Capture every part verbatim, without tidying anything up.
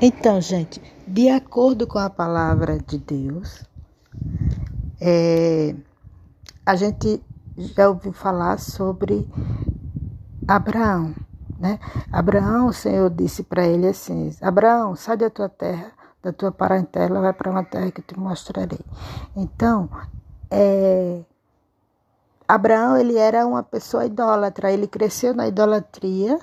Então, gente, de acordo com a palavra de Deus, é, a gente já ouviu falar sobre Abraão, né? Abraão, o Senhor disse para ele assim: Abraão, sai da tua terra, da tua parentela, vai para uma terra que eu te mostrarei. Então, é, Abraão, ele era uma pessoa idólatra, ele cresceu na idolatria.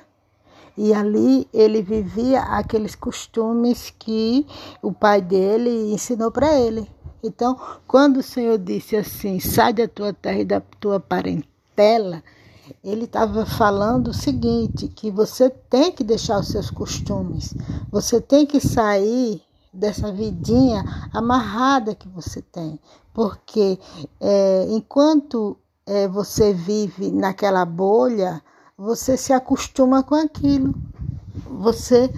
E ali ele vivia aqueles costumes que o pai dele ensinou para ele. Então, quando o Senhor disse assim, sai da tua terra e da tua parentela, ele estava falando o seguinte, que você tem que deixar os seus costumes, você tem que sair dessa vidinha amarrada que você tem. Porque é, enquanto é, você vive naquela bolha, você se acostuma com aquilo, você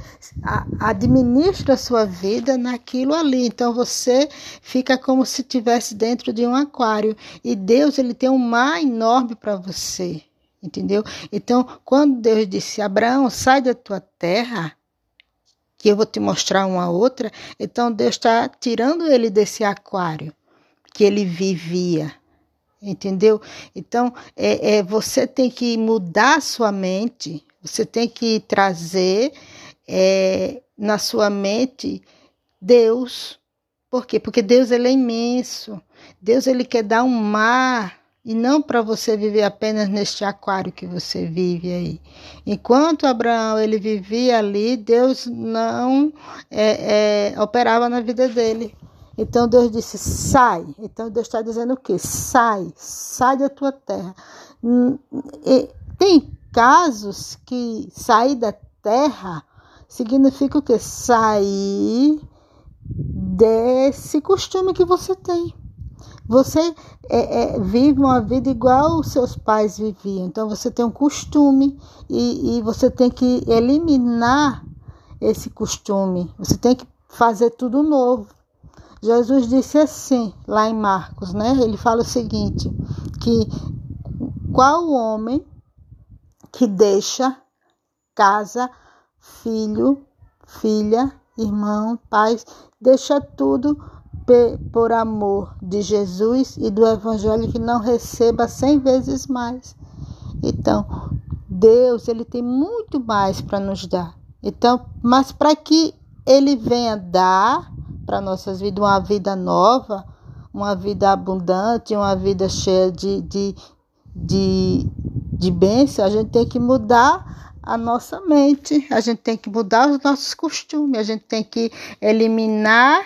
administra a sua vida naquilo ali, então você fica como se estivesse dentro de um aquário, e Deus, ele tem um mar enorme para você, entendeu? Então, quando Deus disse, Abraão, sai da tua terra, que eu vou te mostrar uma outra, então Deus está tirando ele desse aquário que ele vivia. Entendeu? Então, é, é, você tem que mudar a sua mente, você tem que trazer é, na sua mente Deus. Por quê? Porque Deus, ele é imenso. Deus, ele quer dar um mar, e não para você viver apenas neste aquário que você vive aí. Enquanto Abraão, ele vivia ali, Deus não é, é, operava na vida dele. Então, Deus disse, sai. Então, Deus está dizendo o quê? Sai, sai da tua terra. E tem casos que sair da terra significa o quê? Sair desse costume que você tem. Você é, é, vive uma vida igual os seus pais viviam. Então, você tem um costume e, e você tem que eliminar esse costume. Você tem que fazer tudo novo. Jesus disse assim, lá em Marcos, né? Ele fala o seguinte, que qual homem que deixa casa, filho, filha, irmão, pai, deixa tudo por amor de Jesus e do Evangelho, que não receba cem vezes mais. Então, Deus, ele tem muito mais para nos dar. Então, mas para que ele venha dar para nossas vidas, uma vida nova, uma vida abundante, uma vida cheia de, de, de, de bênçãos, a gente tem que mudar a nossa mente, a gente tem que mudar os nossos costumes, a gente tem que eliminar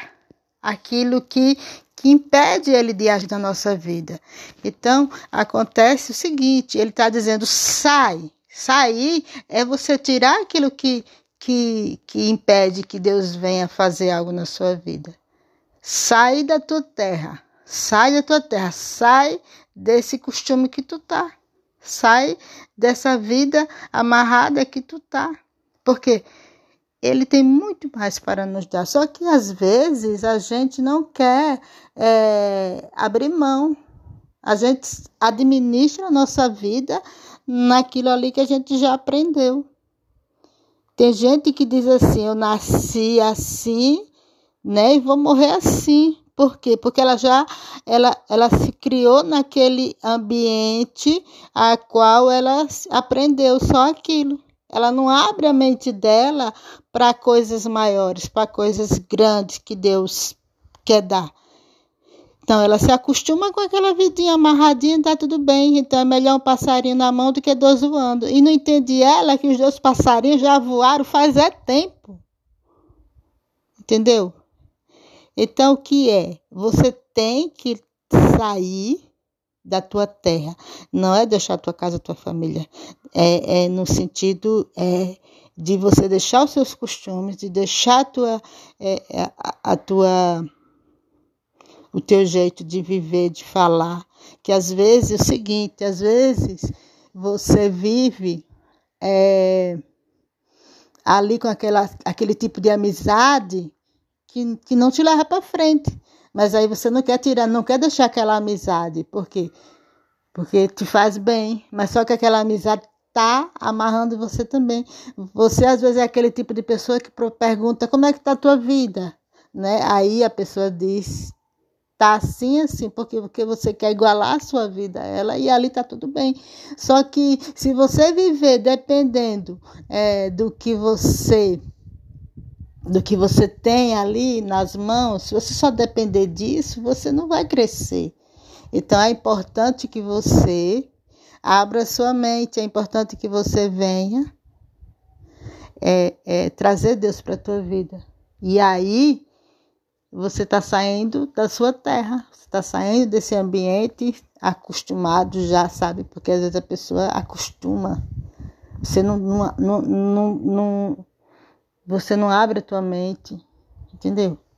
aquilo que, que impede ele de agir na nossa vida. Então, acontece o seguinte, ele está dizendo, sai, sair é você tirar aquilo que Que, que impede que Deus venha fazer algo na sua vida. Sai da tua terra, sai da tua terra, sai desse costume que tu tá, sai dessa vida amarrada que tu tá, porque ele tem muito mais para nos dar, só que às vezes a gente não quer é, abrir mão, a gente administra a nossa vida naquilo ali que a gente já aprendeu. Tem gente que diz assim, eu nasci assim, né, e vou morrer assim. Por quê? Porque ela já ela, ela se criou naquele ambiente a qual ela aprendeu só aquilo. Ela não abre a mente dela para coisas maiores, para coisas grandes que Deus quer dar. Então, ela se acostuma com aquela vidinha amarradinha, tá tudo bem. Então, é melhor um passarinho na mão do que dois voando. E não entende ela que os dois passarinhos já voaram faz é tempo. Entendeu? Então, o que é? Você tem que sair da tua terra. Não é deixar a tua casa, a tua família. É, é no sentido é, de você deixar os seus costumes, de deixar a tua... É, a, a tua o teu jeito de viver, de falar, que às vezes é o seguinte, às vezes você vive é, ali com aquela, aquele tipo de amizade que, que não te leva para frente, mas aí você não quer tirar, não quer deixar aquela amizade, por quê? Porque te faz bem, mas só que aquela amizade está amarrando você também. Você, às vezes, é aquele tipo de pessoa que pergunta como é que está a tua vida, né? Aí a pessoa diz, está assim, assim, porque, porque você quer igualar a sua vida a ela, e ali está tudo bem. Só que se você viver dependendo é, do que você... do que você tem ali nas mãos, se você só depender disso, você não vai crescer. Então, é importante que você abra sua mente, é importante que você venha é, é, trazer Deus para a tua vida. E aí, você está saindo da sua terra, você está saindo desse ambiente acostumado já, sabe? Porque, às vezes, a pessoa acostuma. Você não... não, não, não, não Você não abre a tua mente, entendeu?